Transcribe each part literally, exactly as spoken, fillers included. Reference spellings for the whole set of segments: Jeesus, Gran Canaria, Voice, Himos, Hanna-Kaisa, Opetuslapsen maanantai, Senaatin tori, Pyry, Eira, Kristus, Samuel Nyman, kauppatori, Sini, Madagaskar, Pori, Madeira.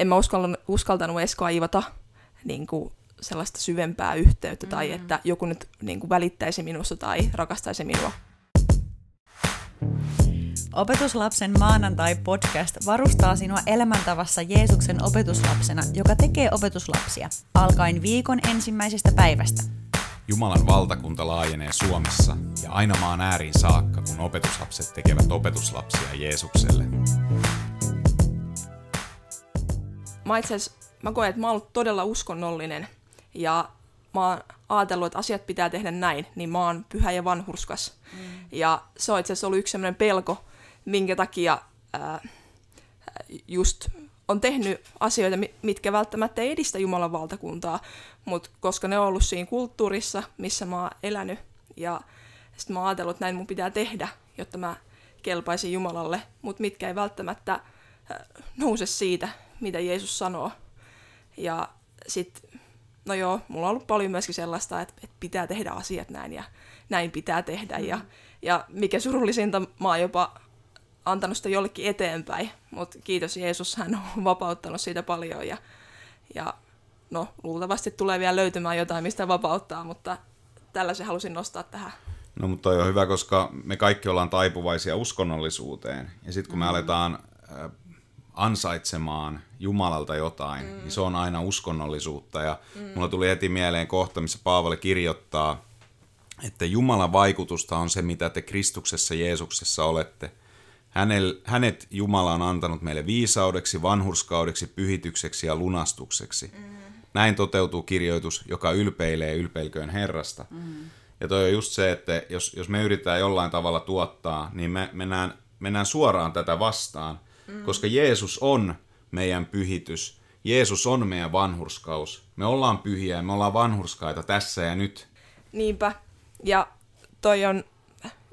en mä uskaltanut edes kaivata niin kuin sellaista syvempää yhteyttä mm-hmm. tai että joku nyt niin kuin välittäisi minusta tai rakastaisi minua. Opetuslapsen maanantai-podcast varustaa sinua elämäntavassa Jeesuksen opetuslapsena, joka tekee opetuslapsia, alkaen viikon ensimmäisestä päivästä. Jumalan valtakunta laajenee Suomessa ja aina maan ääriin saakka, kun opetuslapset tekevät opetuslapsia Jeesukselle. Mä itse asiassa, mä koen, että mä oon ollut todella uskonnollinen ja mä oon ajatellut, että asiat pitää tehdä näin, niin mä oon pyhä ja vanhurskas. Mm. Ja se on itse asiassa ollut yksi sellainen pelko, minkä takia ää, just on tehnyt asioita, mitkä välttämättä ei edistä Jumalan valtakuntaa, mutta koska ne on ollut siinä kulttuurissa, missä mä oon elänyt, ja sitten mä oon ajatellut, että näin mun pitää tehdä, jotta mä kelpaisin Jumalalle, mutta mitkä ei välttämättä ää, nouse siitä, mitä Jeesus sanoo. Ja sitten, no joo, mulla on ollut paljon myöskin sellaista, että, että pitää tehdä asiat näin ja näin pitää tehdä. Mm. Ja, ja mikä surullisinta, mä oon jopa antanut sitä jollekin eteenpäin, mutta kiitos Jeesus, hän on vapauttanut siitä paljon. Ja, ja no, luultavasti tulee vielä löytymään jotain, mistä vapauttaa, mutta tällaisen halusin nostaa tähän. No, mutta toi on hyvä, koska me kaikki ollaan taipuvaisia uskonnollisuuteen. Ja sitten kun me mm. aletaan äh, ansaitsemaan Jumalalta jotain, mm. niin se on aina uskonnollisuutta. Ja mm. mulla tuli heti mieleen kohta, missä Paavali kirjoittaa, että Jumalan vaikutusta on se, mitä te Kristuksessa Jeesuksessa olette. Hänel, hänet Jumala on antanut meille viisaudeksi, vanhurskaudeksi, pyhitykseksi ja lunastukseksi. Mm. Näin toteutuu kirjoitus, joka ylpeilee ylpeilköön Herrasta. Mm. Ja toi on just se, että jos, jos me yritetään jollain tavalla tuottaa, niin me mennään, mennään suoraan tätä vastaan. Koska Jeesus on meidän pyhitys, Jeesus on meidän vanhurskaus. Me ollaan pyhiä ja me ollaan vanhurskaita tässä ja nyt. Niinpä, ja toi on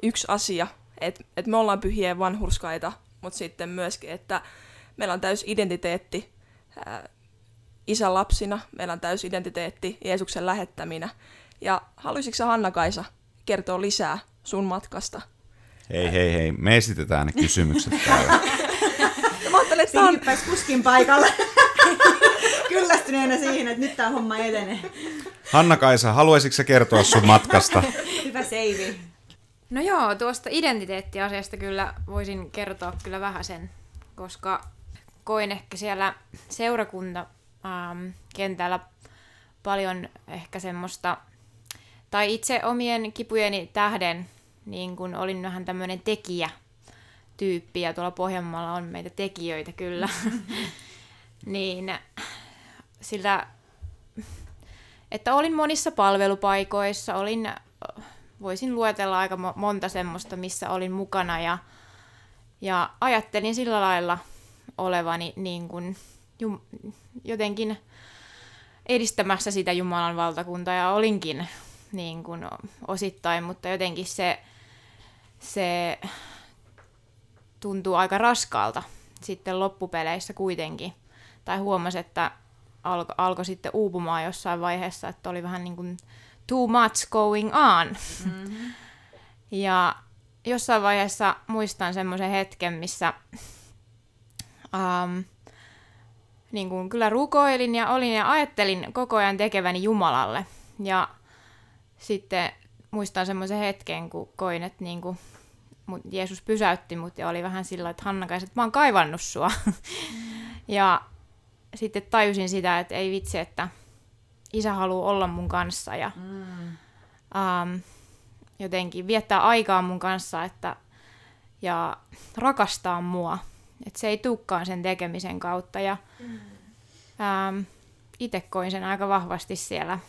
yksi asia, että et me ollaan pyhiä ja vanhurskaita, mutta sitten myöskin, että meillä on täysi identiteetti ää, isän lapsina, meillä on täysi identiteetti Jeesuksen lähettäminä. Ja haluaisitko Hanna-Kaisa kertoa lisää sun matkasta? Hei, hei, hei, me esitetään ne kysymykset täällä. Siinkin pääsi kuskin paikalle kyllästyneenä siihen, että nyt tämä homma etenee. Hanna-Kaisa, haluaisitko sä kertoa sun matkasta? Hyvä seivi. No joo, tuosta identiteettiasiasta kyllä voisin kertoa kyllä vähän sen, koska koin ehkä siellä seurakuntakentällä paljon ehkä semmoista, tai itse omien kipujeni tähden, niin kun olin vähän tämmöinen tekijä. Tyyppi, ja tuolla Pohjanmaalla on meitä tekijöitä kyllä, niin sillä, että olin monissa palvelupaikoissa, olin, voisin luetella aika monta semmoista, missä olin mukana, ja, ja ajattelin sillä lailla olevani niin kuin jum, jotenkin edistämässä sitä Jumalan valtakuntaa, ja olinkin niin kuin osittain, mutta jotenkin se, se tuntuu aika raskaalta sitten loppupeleissä kuitenkin. Tai huomasi, että alko, alkoi sitten uupumaan jossain vaiheessa, että oli vähän niin kuin too much going on. Mm-hmm. Ja jossain vaiheessa muistan semmoisen hetken, missä ähm, niin kuin kyllä rukoilin ja olin ja ajattelin koko ajan tekeväni Jumalalle. Ja sitten muistan semmoisen hetken, kun koin, että niin kuin Jeesus pysäytti mut ja oli vähän sillä, että Hanna-Kaisa, että mä oon kaivannut sua. Ja sitten tajusin sitä, että ei vitsi, että isä haluaa olla mun kanssa ja mm. ähm, jotenkin viettää aikaa mun kanssa että, ja rakastaa mua. Että se ei tulekaan sen tekemisen kautta. Ja mm. ähm, itse koin sen aika vahvasti siellä,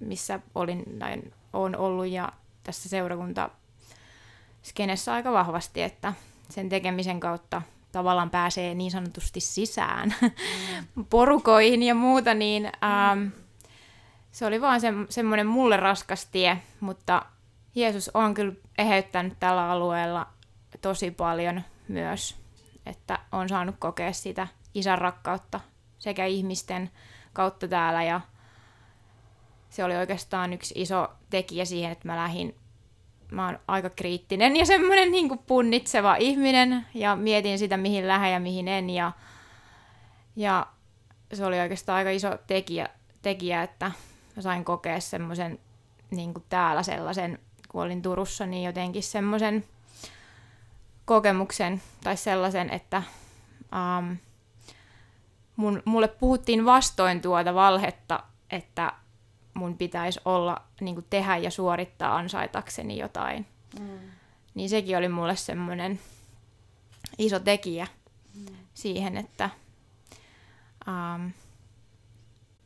missä olin, näin, olen ollut ja tässä seurakunta skenessä aika vahvasti, että sen tekemisen kautta tavallaan pääsee niin sanotusti sisään mm. porukoihin ja muuta, niin ähm, mm. se oli vaan se, semmoinen mulle raskas tie, mutta Jeesus on kyllä eheyttänyt tällä alueella tosi paljon myös, että on saanut kokea sitä isän rakkautta sekä ihmisten kautta täällä ja se oli oikeastaan yksi iso tekijä siihen, että mä lähdin. Mä oon aika kriittinen ja semmoinen niin kuin punnitseva ihminen ja mietin sitä, mihin lähden ja mihin en. Ja, Ja se oli oikeastaan aika iso tekijä, tekijä että mä sain kokea semmoisen niin kuin täällä sellaisen, kun olin Turussa, niin jotenkin semmoisen kokemuksen tai sellaisen, että ähm, mun, mulle puhuttiin vastoin tuota valhetta, että mun pitäisi olla, niin kuin tehdä ja suorittaa ansaitakseni jotain. Mm. Niin sekin oli mulle semmoinen iso tekijä mm. siihen, että ähm,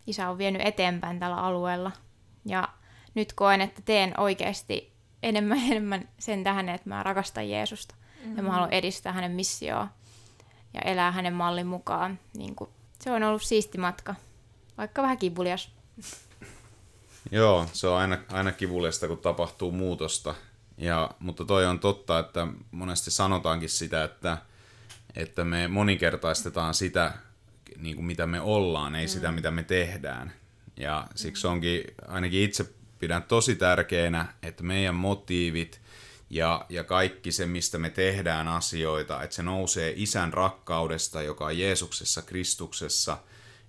isä on vienyt eteenpäin tällä alueella. Ja nyt koen, että teen oikeasti enemmän enemmän sen tähän, että mä rakastan Jeesusta. Mm-hmm. Ja mä haluan edistää hänen missioon ja elää hänen mallin mukaan. Niin kun, se on ollut siisti matka, vaikka vähän kivulias. Joo, se on aina, aina kivuliasta, kun tapahtuu muutosta. Ja, mutta toi on totta, että monesti sanotaankin sitä, että, että me moninkertaistetaan sitä, niin kuin mitä me ollaan, ei mm. sitä, mitä me tehdään. Ja siksi onkin, ainakin itse pidän tosi tärkeänä, että meidän motiivit ja, ja kaikki se, mistä me tehdään asioita, että se nousee Isän rakkaudesta, joka on Jeesuksessa, Kristuksessa,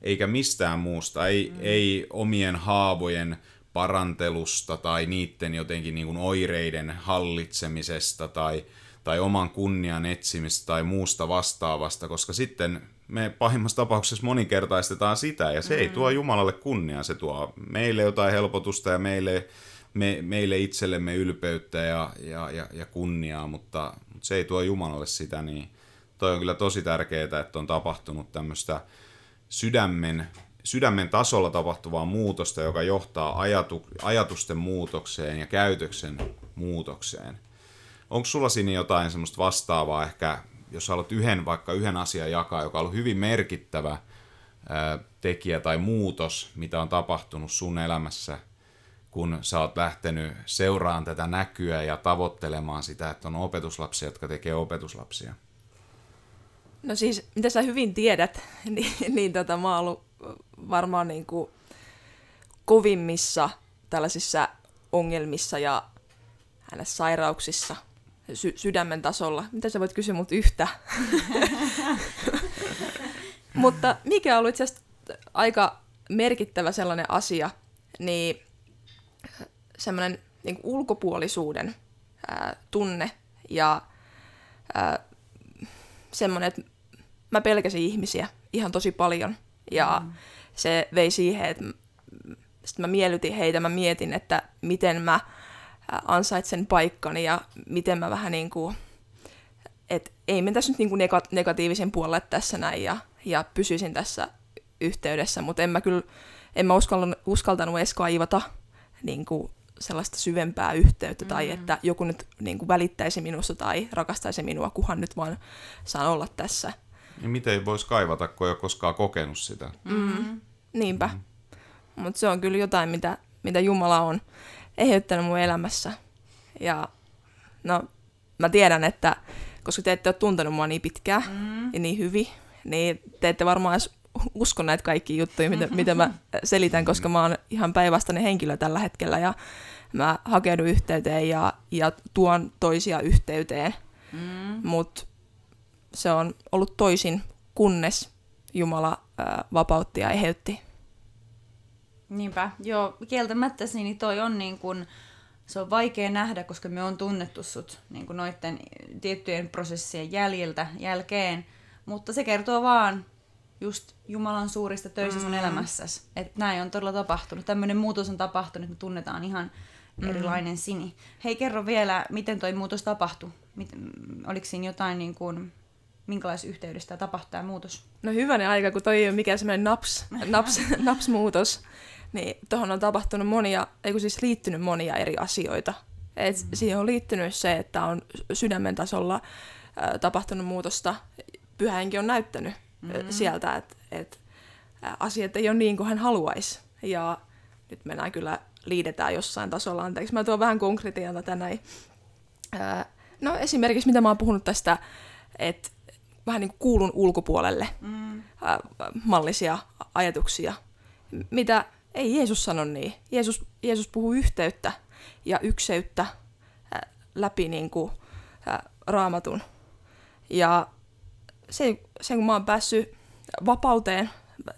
eikä mistään muusta, ei, mm. ei omien haavojen parantelusta tai niiden jotenkin niin kuin oireiden hallitsemisesta tai, tai oman kunnian etsimistä tai muusta vastaavasta, koska sitten me pahimmassa tapauksessa moninkertaistetaan sitä, ja se mm. ei tuo Jumalalle kunniaa, se tuo meille jotain helpotusta ja meille, me, meille itsellemme ylpeyttä ja, ja, ja, ja kunniaa, mutta, mutta se ei tuo Jumalalle sitä, niin toi on kyllä tosi tärkeää, että on tapahtunut tämmöistä sydämen, sydämen tasolla tapahtuvaa muutosta, joka johtaa ajatu, ajatusten muutokseen ja käytöksen muutokseen. Onko sulla siinä jotain semmoista vastaavaa ehkä, jos haluat yhden, vaikka yhden asian jakaa, joka on ollut hyvin merkittävä ää, tekijä tai muutos, mitä on tapahtunut sun elämässä, kun sä oot lähtenyt seuraamaan tätä näkyä ja tavoittelemaan sitä, että on opetuslapsia, jotka tekee opetuslapsia? No siis, mitä sä hyvin tiedät, niin, niin tota, mä oon ollut varmaan niin kuin kovimmissa tällaisissa ongelmissa ja aina sairauksissa. Sy- sydämen tasolla. Mitä sä voit kysyä mut yhtä? Mutta mikä on ollut itse asiassa aika merkittävä sellainen asia, niin semmoinen niin ulkopuolisuuden ää, tunne ja ää, semmoinen, että mä pelkäsin ihmisiä ihan tosi paljon ja mm. se vei siihen, että sitten mä miellytin heitä, mä mietin, että miten mä ansaitsen paikkani ja miten mä vähän niin kuin, että ei mentäisi nyt niin kuin nega- negatiivisen puolelle tässä näin ja, ja pysyisin tässä yhteydessä, mutta en mä kyllä, en mä uskaltanut edes kaivata niin kuin sellaista syvempää yhteyttä mm-hmm. tai että joku nyt niin kuin välittäisi minusta tai rakastaisi minua, kunhan nyt vaan saan olla tässä. Ja miten voisi kaivata, kun ei ole koskaan kokenut sitä? Mm-hmm. Niinpä, mm-hmm. mutta se on kyllä jotain, mitä, mitä Jumala on eheyttänyt mun elämässä. Ja no, mä tiedän, että koska te ette ole tuntenut mua niin pitkään mm. ja niin hyvin, niin te ette varmaan edes usko näitä kaikkia juttuja, mitä, mitä mä selitän, koska mä oon ihan päinvastainen henkilö tällä hetkellä ja mä hakeudun yhteyteen ja, ja tuon toisia yhteyteen. Mm. Mut se on ollut toisin, kunnes Jumala ää, vapautti ja eheytti. Niinpä, joo, kieltämättä Sini, toi on niin kun, se on vaikea nähdä, koska me on tunnettu sut niin kun noitten tiettyjen prosessien jäljiltä, jälkeen, mutta se kertoo vaan just Jumalan suurista töistä sun mm. elämässäsi, että näin on todella tapahtunut, tämmöinen muutos on tapahtunut, että me tunnetaan ihan mm. erilainen Sini. Hei, kerro vielä, miten toi muutos tapahtui, miten, oliko siinä jotain niin kun, minkälaisessa yhteydessä tapahtui tämä muutos? No hyvänä aika, kun toi ei ole mikään semmoinen naps, naps, napsmuutos. Niin tuohon on tapahtunut monia, ei kun siis liittynyt monia eri asioita. Et mm-hmm. siihen on liittynyt se, että on sydämen tasolla ä, tapahtunut muutosta. Pyhä henki on näyttänyt mm-hmm. sieltä, että et, asiat ei ole niin kuin hän haluaisi. Ja nyt mennään kyllä, liidetään jossain tasolla. Anteeksi, mä tuon vähän konkretiaa tänään. Ä, no esimerkiksi, mitä mä oon puhunut tästä, että vähän niin kuin kuulun ulkopuolelle mm. ä, mallisia ajatuksia, mitä ei Jeesus sano niin. Jeesus, Jeesus puhuu yhteyttä ja ykseyttä ä, läpi niin kuin, ä, Raamatun. Ja sen, sen kun mä oon päässyt vapauteen,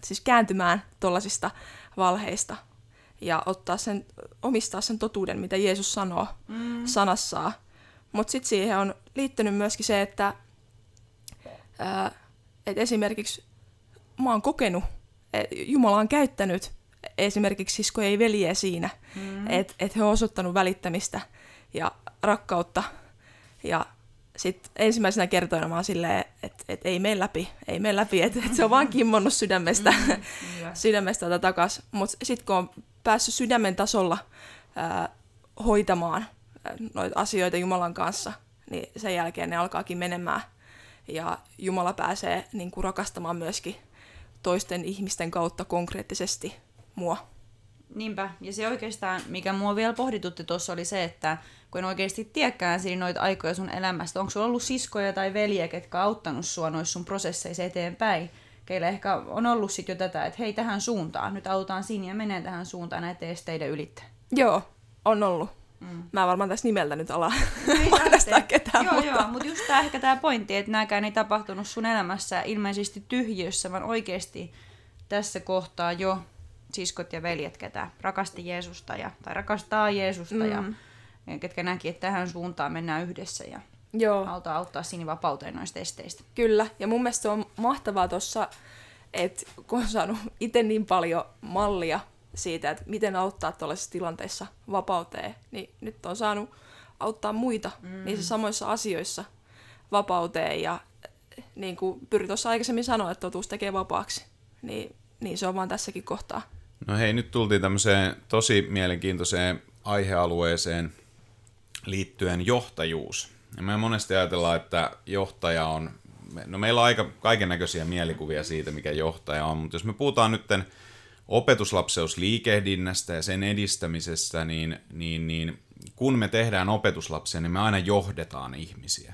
siis kääntymään tuollaisista valheista ja ottaa sen, omistaa sen totuuden, mitä Jeesus sanoo mm. sanassaan. Mutta sitten siihen on liittynyt myöskin se, että ää, et esimerkiksi mä oon kokenut, Jumala on käyttänyt esimerkiksi siskoja ja veljeä siinä, mm. että et he on osoittanut välittämistä ja rakkautta. Ja sitten ensimmäisenä kertoina mä oon silleen, että et ei mene läpi, ei mene läpi, että et se on vaan kimmonnut sydämestä, mm. sydämestä tätä takaisin. Mutta sitten kun on päässyt sydämen tasolla ää, hoitamaan noita asioita Jumalan kanssa, niin sen jälkeen ne alkaakin menemään. Ja Jumala pääsee niin kuin rakastamaan myöskin toisten ihmisten kautta konkreettisesti mua. Niinpä. Ja se oikeastaan, mikä mua vielä pohditutti tuossa, oli se, että kun en oikeasti tiedäkään siinä noita aikoja sun elämästä, onko sulla ollut siskoja tai veljiä, ketkä on auttanut sua noissa sun prosesseissa eteenpäin, keillä ehkä on ollut sit jo tätä, että hei, tähän suuntaan, nyt autaan siinä ja menee tähän suuntaan näitä esteitä ylittää. Joo, on ollut. Mm. Mä varmaan tässä nimeltä nyt ala mainostaa ketään. Joo, mutta joo, mut just tää, ehkä tämä pointti, että nääkään ei tapahtunut sun elämässä ilmeisesti tyhjiössä, vaan oikeasti tässä kohtaa jo siskot ja veljet, ketä rakasti Jeesusta ja, tai rakastaa Jeesusta mm. ja ketkä näki, että tähän suuntaan mennään yhdessä ja joo. Autaa auttaa siinä vapauteen noista esteistä. Kyllä, ja mun mielestä se on mahtavaa tuossa, että kun on saanut itse niin paljon mallia siitä, että miten auttaa tuollaisissa tilanteissa vapauteen, niin nyt on saanut auttaa muita mm. niissä samoissa asioissa vapauteen ja niin kuin Pyry tuossa aikaisemmin sanoi, että totuus tekee vapaaksi, niin, niin se on vaan tässäkin kohtaa. No hei, nyt tultiin tämmöiseen tosi mielenkiintoiseen aihealueeseen liittyen johtajuus. Ja me monesti ajatellaan, että johtaja on, no meillä on aika kaikennäköisiä mielikuvia siitä, mikä johtaja on, mutta jos me puhutaan nytten opetuslapseusliikehdinnästä ja sen edistämisestä, niin, niin, niin kun me tehdään opetuslapsia, niin me aina johdetaan ihmisiä.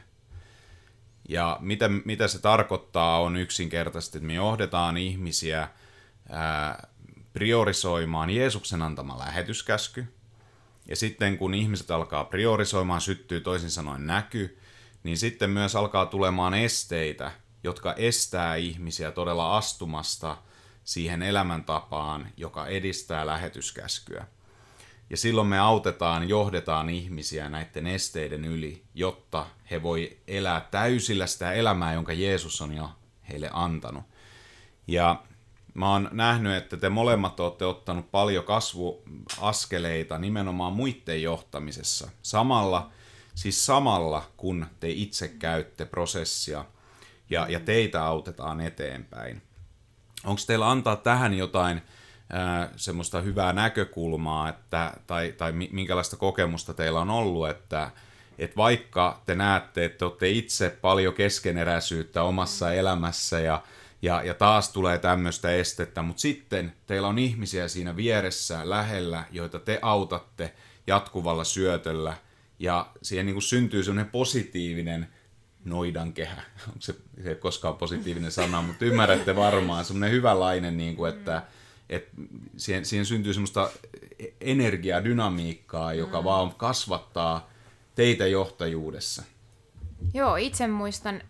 Ja mitä, mitä se tarkoittaa on yksinkertaisesti, että me johdetaan ihmisiä ää, priorisoimaan Jeesuksen antama lähetyskäsky. Ja sitten kun ihmiset alkaa priorisoimaan, syttyy toisin sanoen näky, niin sitten myös alkaa tulemaan esteitä, jotka estää ihmisiä todella astumasta siihen elämäntapaan, joka edistää lähetyskäskyä. Ja silloin me autetaan, johdetaan ihmisiä näiden esteiden yli, jotta he voi elää täysillä sitä elämää, jonka Jeesus on jo heille antanut. Ja mä oon nähnyt, että te molemmat olette ottanut paljon kasvuaskeleita nimenomaan muiden johtamisessa. Samalla, siis samalla, kun te itse käytte prosessia ja, ja teitä autetaan eteenpäin. Onko teillä antaa tähän jotain äh, semmoista hyvää näkökulmaa, että, tai, tai minkälaista kokemusta teillä on ollut, että et vaikka te näette, että olette itse paljon keskeneräisyyttä omassa elämässä ja, ja, ja taas tulee tämmöistä estettä, mutta sitten teillä on ihmisiä siinä vieressä lähellä, joita te autatte jatkuvalla syötöllä ja siihen niin kuin syntyy semmoinen positiivinen noidankehä. Onko se, se ei koskaan positiivinen sana, mutta ymmärrätte varmaan. Semmoinen hyvälainen, niin kuin, että, että siihen, siihen syntyy semmoista energiaa, dynamiikkaa, joka mm. vaan kasvattaa teitä johtajuudessa. Joo, itse muistan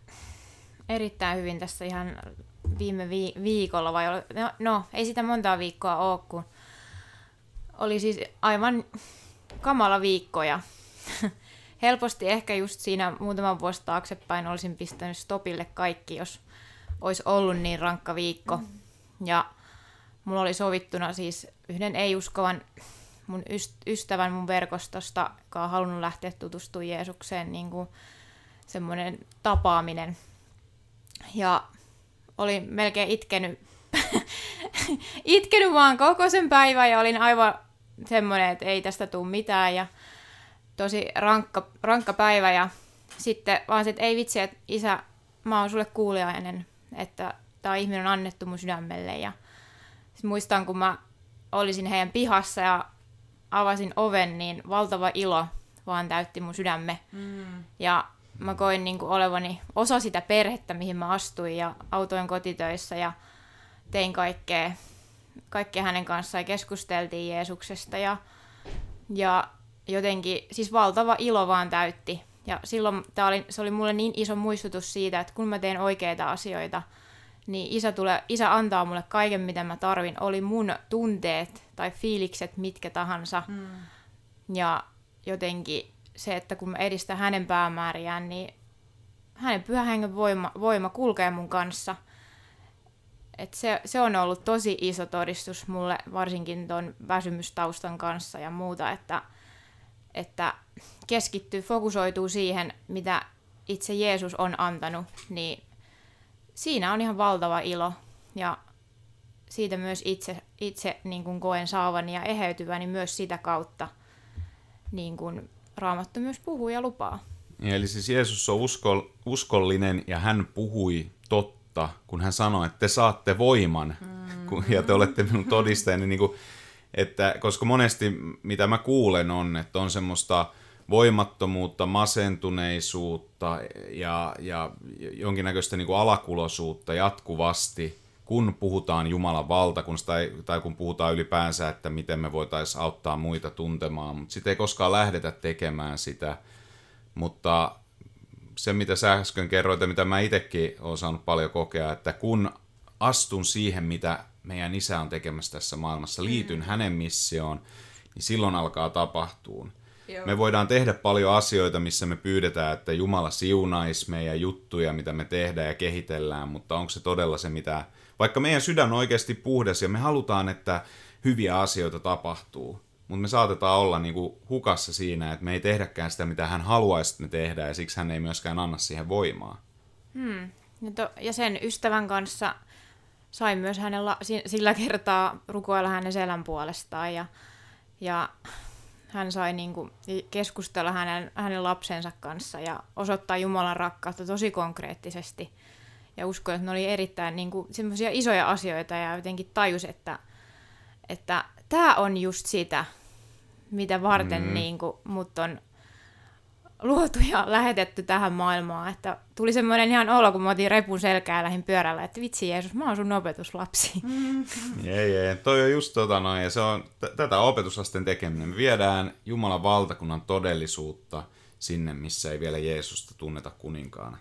erittäin hyvin tässä ihan viime vi- viikolla. Vai oli, no, no, ei sitä montaa viikkoa ole, kun oli siis aivan kamala viikkoja. Helposti ehkä just siinä muutaman vuosi taaksepäin olisin pistänyt stopille kaikki, jos olisi ollut niin rankka viikko. Mm-hmm. Ja mulla oli sovittuna siis yhden ei-uskovan mun ystävän mun verkostosta, joka on halunnut lähteä tutustumaan Jeesukseen, niin kuin semmoinen tapaaminen. Ja olin melkein itkenyt, itkenyt vaan koko sen päivän ja olin aivan semmoinen, että ei tästä tule mitään ja tosi rankka, rankka päivä ja sitten vaan se, että ei vitsi, että isä, mä oon sulle kuuliainen, että tää ihminen on annettu mun sydämelle. Ja muistan, kun mä olisin heidän pihassa ja avasin oven, niin valtava ilo vaan täytti mun sydämme. Mm. Ja mä koin niin kuin olevani osa sitä perhettä, mihin mä astuin ja autoin kotitöissä ja tein kaikkea, kaikkea hänen kanssaan ja keskusteltiin Jeesuksesta ja, ja jotenkin, siis valtava ilo vaan täytti. Ja silloin tää oli, se oli mulle niin iso muistutus siitä, että kun mä teen oikeita asioita, niin isä, tulee, isä antaa mulle kaiken, mitä mä tarvin. Oli mun tunteet tai fiilikset mitkä tahansa. Mm. Ja jotenkin se, että kun mä edistän hänen päämääriään, niin hänen pyhähengen voima, voima kulkee mun kanssa. Et se, se on ollut tosi iso todistus mulle, varsinkin ton väsymystaustan kanssa ja muuta, että, että keskittyy, fokusoituu siihen, mitä itse Jeesus on antanut, niin siinä on ihan valtava ilo. Ja siitä myös itse, itse niin kun koen saavani ja eheytyväni myös sitä kautta, niin kun Raamattu myös puhuu ja lupaa. Eli siis Jeesus on usko, uskollinen ja hän puhui totta, kun hän sanoi, että te saatte voiman mm. ja te olette minun todistajani. Niin kuin, että, koska monesti mitä mä kuulen on, että on semmoista voimattomuutta, masentuneisuutta ja, ja jonkinnäköistä niin kuin alakuloisuutta jatkuvasti, kun puhutaan Jumalan valtakunnasta tai, tai kun puhutaan ylipäänsä, että miten me voitaisiin auttaa muita tuntemaan, mutta sitten ei koskaan lähdetä tekemään sitä. Mutta se, mitä sä äsken kerroit ja mitä mä itsekin olen saanut paljon kokea, että kun astun siihen, mitä meidän isä on tekemässä tässä maailmassa, liityn mm. hänen missioon, niin silloin alkaa tapahtua. Joo. Me voidaan tehdä paljon asioita, missä me pyydetään, että Jumala siunaisi meidän juttuja, mitä me tehdään ja kehitellään, mutta onko se todella se, mitä... Vaikka meidän sydän on oikeasti puhdas ja me halutaan, että hyviä asioita tapahtuu, mutta me saatetaan olla niinku hukassa siinä, että me ei tehdäkään sitä, mitä hän haluaisi, että me tehdään, ja siksi hän ei myöskään anna siihen voimaa. Hmm. Ja, to, ja sen ystävän kanssa sain myös hänellä sillä kertaa rukoilla hänen selän puolestaan, ja, ja hän sai niinku keskustella hänen, hänen lapsensa kanssa ja osoittaa Jumalan rakkautta tosi konkreettisesti. Ja uskon, että ne oli erittäin niinku semmoisia isoja asioita, ja jotenkin tajus, että... että tämä on just sitä, mitä varten mm. niin kuin, mut on luotu ja lähetetty tähän maailmaan. Että tuli semmoinen ihan olo, kun mä otin repun selkää ja lähdin pyörällä, että vitsi Jeesus, mä oon sun opetuslapsi. Mm. Jei, jei, toi on just tota noin, ja se on t- tätä opetuslasten tekeminen. Me viedään Jumalan valtakunnan todellisuutta sinne, missä ei vielä Jeesusta tunneta kuninkaana.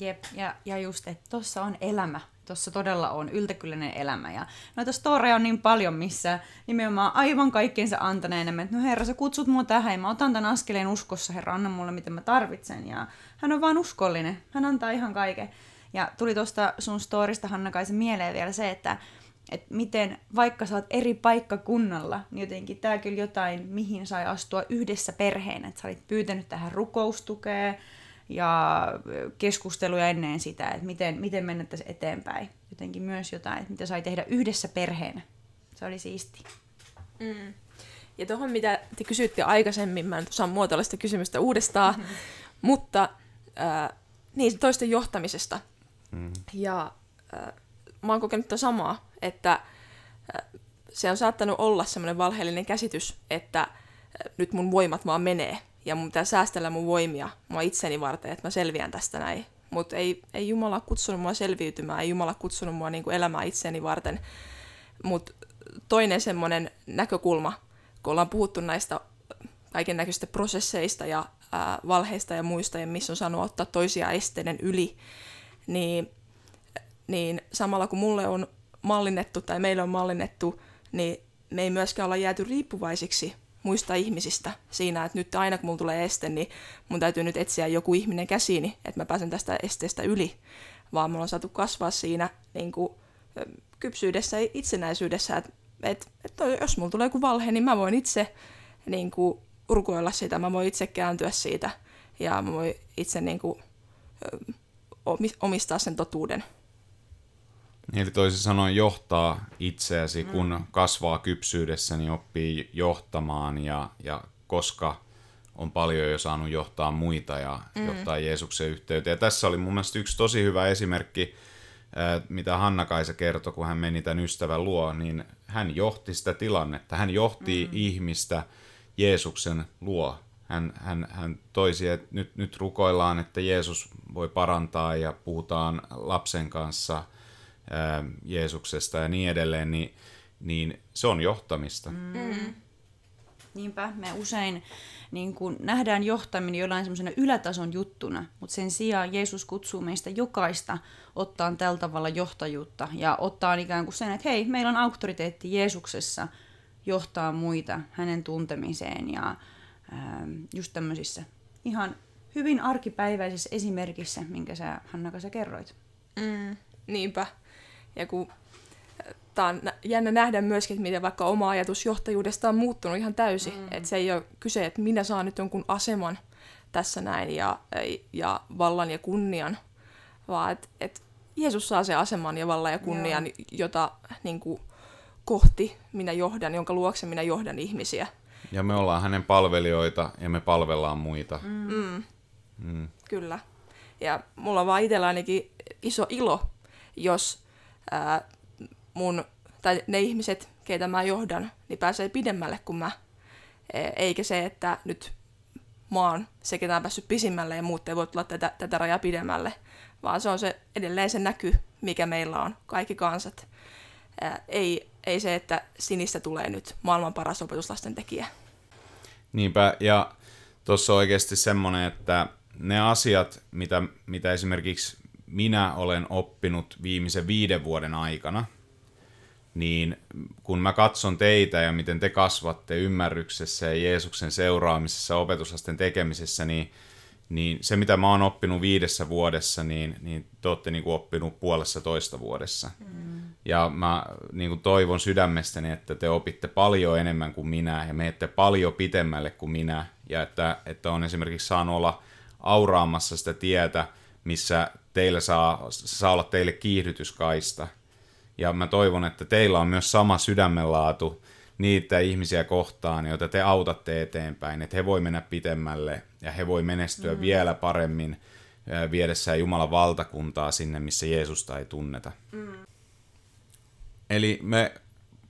Jep, ja, ja just, että tossa on elämä. Tuossa todella on yltäkyllinen elämä. Ja noita storeja on niin paljon, missä nimenomaan aivan kaikkeensa antaneena, että no Herra, sä kutsut mua tähän ja mä otan tämän askeleen uskossa, Herra, anna mulle, mitä mä tarvitsen. Ja hän on vaan uskollinen, hän antaa ihan kaiken. Ja tuli tuosta sun storista, Hanna-Kaisa, mieleen vielä se, että, että miten vaikka sä oot eri paikkakunnalla, niin jotenkin tää kyllä jotain, mihin sai astua yhdessä perheen. Että sä olit pyytänyt tähän rukoustukea ja keskusteluja ennen sitä, että miten, miten mennettäisiin eteenpäin. Jotenkin myös jotain, että mitä sai tehdä yhdessä perheenä. Se oli siistiä. Mm. Ja tuohon, mitä te kysyitte aikaisemmin, mä en osaa muotoilla sitä kysymystä uudestaan, mm-hmm. mutta äh, niin, toisten johtamisesta. Mm-hmm. Ja äh, mä oon kokenut tätä samaa, että äh, se on saattanut olla semmoinen valheellinen käsitys, että äh, nyt mun voimat vaan menee. Ja mun pitää säästellä mun voimia mua itseni varten, että mä selviän tästä näin. Mutta ei, ei Jumala kutsunut mua selviytymään, ei Jumala kutsunut mua niinku elämään itseni varten. Mutta toinen semmoinen näkökulma, kun ollaan puhuttu näistä kaiken näköisistä prosesseista ja ää, valheista ja muista, ja missä on saanut ottaa toisia esteiden yli, niin, niin samalla kun mulle on mallinnettu tai meille on mallinnettu, niin me ei myöskään olla jääty riippuvaisiksi muista ihmisistä siinä, että nyt aina kun mulla tulee este, niin mun täytyy nyt etsiä joku ihminen käsiini, että mä pääsen tästä esteestä yli, vaan mulla on saatu kasvaa siinä niin kuin, kypsyydessä ja itsenäisyydessä, että et, et, jos mulla tulee joku valhe, niin mä voin itse niin kuin, rukoilla sitä, mä voin itse kääntyä siitä ja mä voin itse niin kuin, omistaa sen totuuden. Eli toisin sanoen johtaa itseäsi, kun kasvaa kypsyydessä, niin oppii johtamaan ja, ja koska on paljon jo saanut johtaa muita ja mm. johtaa Jeesuksen yhteyteen. Ja tässä oli mun mielestä yksi tosi hyvä esimerkki, mitä Hanna-Kaisa kertoi, kun hän meni tämän ystävän luo, niin hän johti sitä tilannetta. Hän johti mm. ihmistä Jeesuksen luo. Hän, hän, hän toisi, että nyt, nyt rukoillaan, että Jeesus voi parantaa ja puhutaan lapsen kanssa Jeesuksesta ja niin edelleen, niin, niin se on johtamista. Mm. Niinpä, me usein niin kuin nähdään johtaminen jollain semmoisena ylätason juttuna, mutta sen sijaan Jeesus kutsuu meistä jokaista ottaa tällä tavalla johtajuutta ja ottaa ikään kuin sen, että hei, meillä on auktoriteetti Jeesuksessa johtaa muita hänen tuntemiseen ja ää, just tämmöisissä ihan hyvin arkipäiväisessä esimerkissä, minkä sä Hanna-Kaisa kerroit. Mm, niinpä. Ja kun tämä on jännä nähdä myöskin, miten vaikka oma ajatus johtajuudesta on muuttunut ihan täysin. Mm. Että se ei ole kyse, että minä saan nyt jonkun aseman tässä näin ja, ja vallan ja kunnian, vaan että et Jeesus saa sen aseman ja vallan ja kunnian, joo, jota niin kuin, kohti minä johdan, jonka luokse minä johdan ihmisiä. Ja me ollaan hänen palvelijoita ja me palvellaan muita. Mm. Mm. Kyllä. Ja mulla on vaan itsellä ainakin iso ilo, jos ää, mun, tai ne ihmiset, keitä mä johdan, niin pääsee pidemmälle kuin mä. Eikä se, että nyt mä oon se, ketä on päässyt pisimmälle ja muut ei voi tulla tätä, tätä rajaa pidemmälle. Vaan se on se, edelleen se näky, mikä meillä on, kaikki kansat. Ää, ei, ei se, että Sinistä tulee nyt maailman paras opetuslasten tekijä. Niinpä, ja tuossa on oikeasti semmoinen, että ne asiat, mitä, mitä esimerkiksi minä olen oppinut viimeisen viiden vuoden aikana, niin kun mä katson teitä ja miten te kasvatte ymmärryksessä ja Jeesuksen seuraamisessa, opetuslasten tekemisessä, niin, niin se, mitä mä oon oppinut viidessä vuodessa, niin, niin te ootte niin kuin oppinut puolessa toista vuodessa. Mm. Ja mä niin kuin toivon sydämestäni, että te opitte paljon enemmän kuin minä ja menette paljon pitemmälle kuin minä. Ja että, että on esimerkiksi saanut olla auraamassa sitä tietä, missä teillä saa, saa olla teille kiihdytyskaista. Ja mä toivon, että teillä on myös sama sydämenlaatu niitä ihmisiä kohtaan, joita te autatte eteenpäin. Että he voi mennä pitemmälle ja he voi menestyä mm-hmm. vielä paremmin viedessään Jumalan valtakuntaa sinne, missä Jeesusta ei tunneta. Mm. Eli me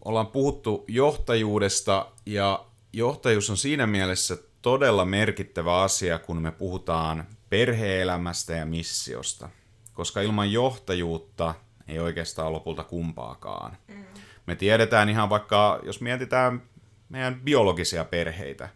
ollaan puhuttu johtajuudesta ja johtajuus on siinä mielessä todella merkittävä asia, kun me puhutaan perhe-elämästä ja missiosta, koska ilman johtajuutta ei oikeastaan lopulta kumpaakaan. Mm. Me tiedetään ihan vaikka, jos mietitään meidän biologisia perheitä,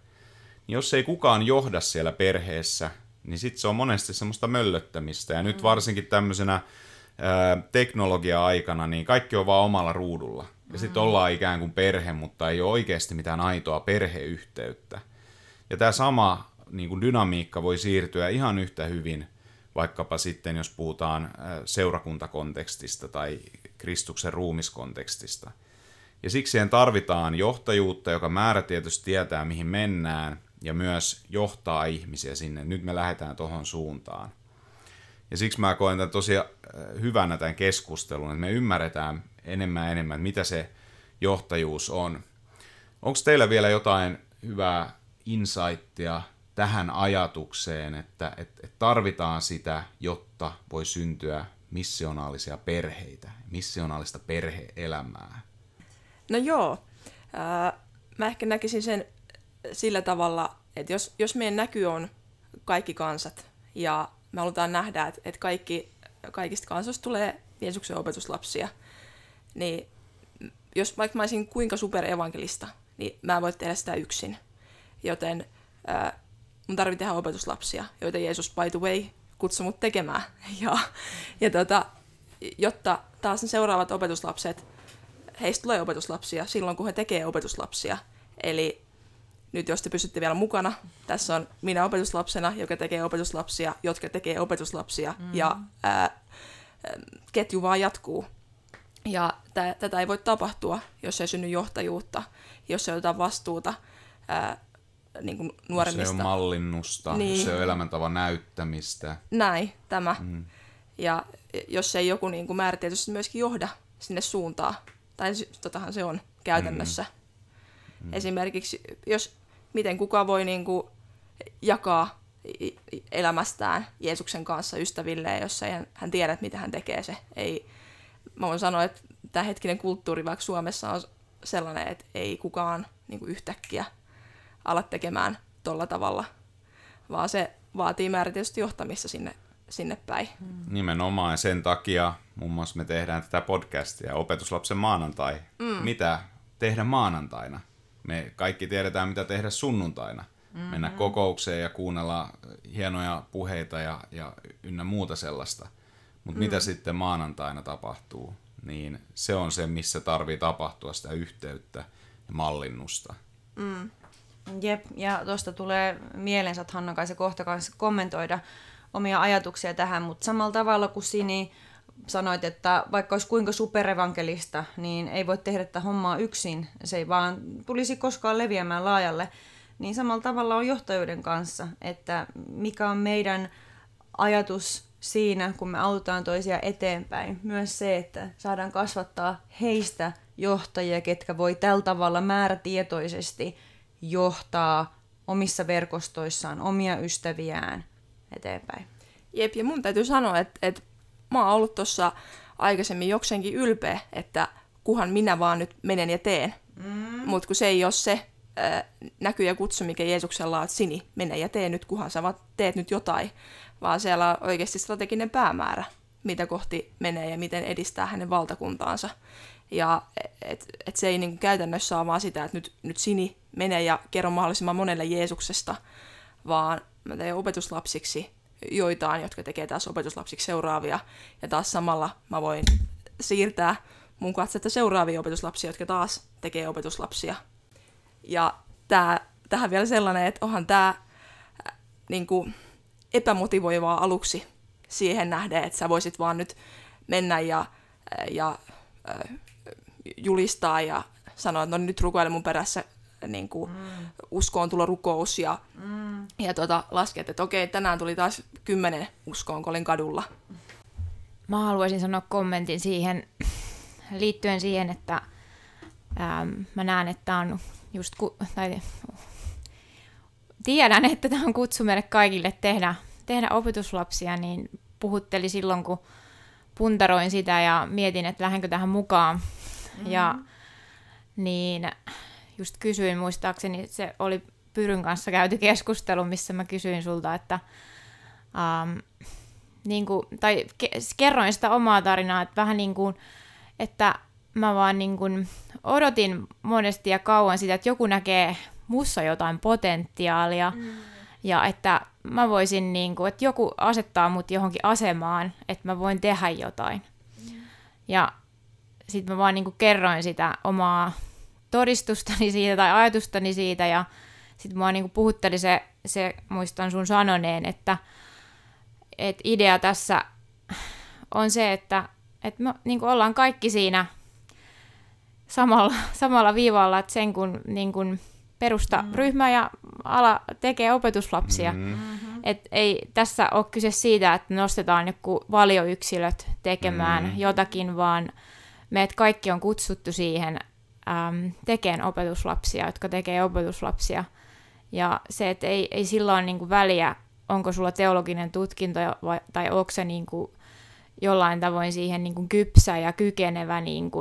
niin jos ei kukaan johda siellä perheessä, niin sitten se on monesti semmoista möllöttämistä. Ja mm. nyt varsinkin tämmöisenä ää, teknologia-aikana, niin kaikki on vaan omalla ruudulla. Ja sitten ollaan ikään kuin perhe, mutta ei ole oikeasti mitään aitoa perheyhteyttä. Ja tämä sama niin kuin dynamiikka voi siirtyä ihan yhtä hyvin, vaikkapa sitten, jos puhutaan seurakuntakontekstista tai Kristuksen ruumiskontekstista. Ja sikseen tarvitaan johtajuutta, joka määrätietoisesti tietää, mihin mennään, ja myös johtaa ihmisiä sinne. Nyt me lähdetään tuohon suuntaan. Ja siksi mä koen tämän tosi hyvänä tämän keskustelun, että me ymmärretään enemmän ja enemmän, mitä se johtajuus on. Onko teillä vielä jotain hyvää insightia tähän ajatukseen, että, että tarvitaan sitä, jotta voi syntyä missionaalisia perheitä, missionaalista perhe-elämää? No joo, mä ehkä näkisin sen sillä tavalla, että jos, jos meidän näky on kaikki kansat ja me halutaan nähdä, että kaikki, kaikista kansoista tulee Jeesuksen opetuslapsia, niin jos vaikka mä olisin kuinka superevankelista, niin mä en voi tehdä sitä yksin, joten ää, mun tarvitsee tehdä opetuslapsia, joita Jeesus by the way kutsui mut tekemään. Ja, ja tota, jotta taas ne seuraavat opetuslapset, heistä tulee opetuslapsia silloin, kun he tekee opetuslapsia. Eli nyt jos te pysytte vielä mukana, tässä on minä opetuslapsena, joka tekee opetuslapsia, jotka tekee opetuslapsia, mm-hmm. ja ää, ketju vaan jatkuu. Ja t- tätä ei voi tapahtua, jos ei synny johtajuutta, jos ei oteta vastuuta ää, niin kuin nuoremmista. Se on mallinnusta, niin. Se on elämäntavan näyttämistä. Näin, tämä. Mm. Ja jos ei joku niin kuin määrätietoisesti myöskin johda sinne suuntaan, tai totahan se on käytännössä. Mm. Esimerkiksi, jos miten kuka voi niin kuin jakaa elämästään Jeesuksen kanssa ystävilleen, jos ei hän tiedä, mitä hän tekee se. Ei, mä voin sanoa, että tämä hetkinen kulttuuri vaikka Suomessa on sellainen, että ei kukaan niin kuin yhtäkkiä ala tekemään tuolla tavalla, vaan se vaatii määrätietoisesti johtamista sinne, sinne päin. Nimenomaan, ja sen takia muun muassa me tehdään tätä podcastia Opetuslapsen maanantai. Mm. Mitä tehdä maanantaina? Me kaikki tiedetään, mitä tehdä sunnuntaina. Mm-hmm. Mennä kokoukseen ja kuunnella hienoja puheita ja, ja ynnä muuta sellaista. Mutta mm. mitä sitten maanantaina tapahtuu, niin se on se, missä tarvitsee tapahtua sitä yhteyttä ja mallinnusta. Mm. Jep, ja tuosta tulee mieleensä, että Hanna-Kaisa kohta kanssa kommentoida omia ajatuksia tähän, mutta samalla tavalla kuin Sini sanoit, että vaikka olisi kuinka superevankelista, niin ei voi tehdä tätä hommaa yksin, se ei vaan tulisi koskaan leviämään laajalle, niin samalla tavalla on johtajuuden kanssa, että mikä on meidän ajatus siinä, kun me autetaan toisia eteenpäin. Myös se, että saadaan kasvattaa heistä johtajia, ketkä voi tällä tavalla määrätietoisesti johtaa omissa verkostoissaan, omia ystäviään eteenpäin. Jep, ja mun täytyy sanoa, että, että mä oon ollut tuossa aikaisemmin jokseenkin ylpeä, että kuhan minä vaan nyt menen ja teen. Mm. Mutta kun se ei ole se äh, näky ja kutsu, mikä Jeesuksella on, Sini, mene ja tee nyt, kuhan sä vaan teet nyt jotain, vaan siellä on oikeasti strateginen päämäärä, mitä kohti menee ja miten edistää hänen valtakuntaansa. Ja et, et se ei niin käytännössä ole vaan sitä, että nyt, nyt Sini menee ja kerro mahdollisimman monelle Jeesuksesta, vaan mä teen opetuslapsiksi joitain, jotka tekee taas opetuslapsiksi seuraavia. Ja taas samalla mä voin siirtää mun katsetta seuraavia opetuslapsia, jotka taas tekee opetuslapsia. Ja tää, tähän vielä sellainen, että onhan tää äh, niinku epämotivoivaa aluksi siihen nähden, että sä voisit vaan nyt mennä ja, äh, ja äh, julistaa ja sanoa, että no nyt rukoile mun perässä niin kuin, mm. uskoon tulo rukous ja, mm. ja tuota, lasket, että okei, tänään tuli taas kymmenen uskoon, kun olin kadulla. Mä haluaisin sanoa kommentin siihen, liittyen siihen, että äm, mä näen, että on just, ku, tai tiedän, että tämä on kutsu meille kaikille tehdä, tehdä opetuslapsia, niin puhutteli silloin, kun puntaroin sitä ja mietin, että lähdenkö tähän mukaan. Mm-hmm. Ja niin just kysyin, muistaakseni se oli Pyryn kanssa käyty keskustelu, missä mä kysyin sulta, että ähm, niin kuin, tai ke- kerroin sitä omaa tarinaa, että vähän niin kuin, että mä vaan niin kuin odotin monesti ja kauan sitä, että joku näkee mussa jotain potentiaalia, mm. ja että mä voisin niin kuin, että joku asettaa mut johonkin asemaan, että mä voin tehdä jotain. Mm. Ja sitten mä vaan niin kuin kerroin sitä omaa todistustani siitä tai ajatustani siitä, ja sitten mua niin kuin puhutteli se, se, muistan sun sanoneen, että et idea tässä on se, että et me niin kuin ollaan kaikki siinä samalla, samalla viivalla, että sen kun niin kuin perusta mm. ryhmä ja ala tekee opetuslapsia. Mm-hmm. Et ei tässä ole kyse siitä, että nostetaan joku valioyksilöt tekemään mm-hmm. jotakin, vaan meidät kaikki on kutsuttu siihen äm, tekemään opetuslapsia, jotka tekee opetuslapsia. Ja se, että ei, ei sillä ole niinku väliä, onko sulla teologinen tutkinto vai, tai onko se niinku jollain tavoin siihen niinku kypsä ja kykenevä, niinku,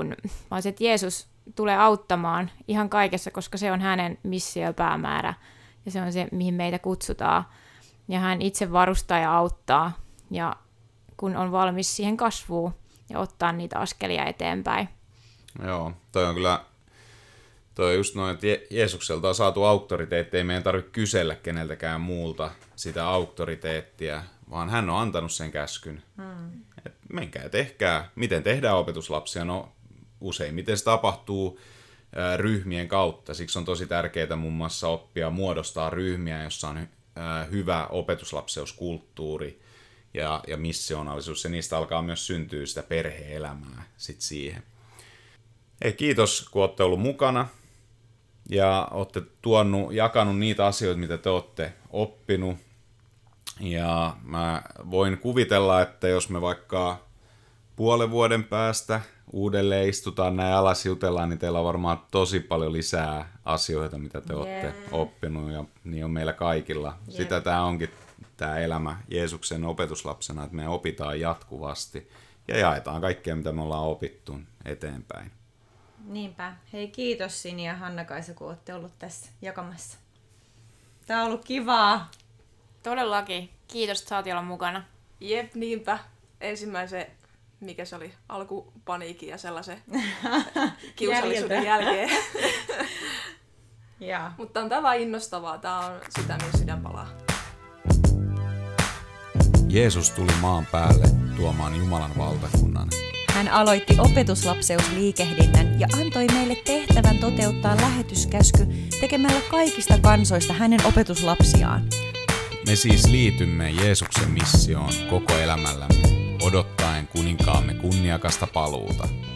vaan se, että Jeesus tulee auttamaan ihan kaikessa, koska se on hänen missio päämäärä. Ja se on se, mihin meitä kutsutaan. Ja hän itse varustaa ja auttaa, ja kun on valmis siihen kasvuun ja ottaa niitä askelia eteenpäin. Joo, toi on kyllä, toi on just noin, että Je- Jeesukselta on saatu auktoriteetti, ei meidän tarvitse kysellä keneltäkään muulta sitä auktoriteettia, vaan hän on antanut sen käskyn. Hmm. Et menkää, tehkää. Miten tehdään opetuslapsia? No useimmiten se tapahtuu ä, ryhmien kautta, siksi on tosi tärkeää muun muassa oppia muodostaa ryhmiä, jossa on ä, hyvä opetuslapseuskulttuuri. Ja, ja missionaalisuus, ja niistä alkaa myös syntyä sitä perhe-elämää sit siihen. Hei, kiitos, kun olette ollut mukana, ja olette tuonut, jakanut niitä asioita, mitä te olette oppinut. Ja mä voin kuvitella, että jos me vaikka puolen vuoden päästä uudelleen istutaan näin alas jutellaan, niin teillä on varmaan tosi paljon lisää asioita, mitä te yeah. olette oppinut, ja niin on meillä kaikilla. Yeah. Sitä tää onkin. Tämä elämä Jeesuksen opetuslapsena, että me opitaan jatkuvasti ja jaetaan kaikkea, mitä me ollaan opittu eteenpäin. Niinpä. Hei, kiitos Sini ja Hanna-Kaisa, kun olette ollut tässä jakamassa. Tämä on ollut kivaa. Todellakin. Kiitos, että saatiin olla mukana. Jep, niinpä. Ensimmäisen, mikä se oli, alkupaniikin ja sellaisen kiusallisuuden jälkeen. Yeah. Mutta on tämä vaan innostavaa. Tämä on sitä myös sydänpalaa. Jeesus tuli maan päälle tuomaan Jumalan valtakunnan. Hän aloitti opetuslapseusliikehdinnän ja antoi meille tehtävän toteuttaa lähetyskäsky tekemällä kaikista kansoista hänen opetuslapsiaan. Me siis liitymme Jeesuksen missioon koko elämällämme, odottaen kuninkaamme kunniakasta paluuta.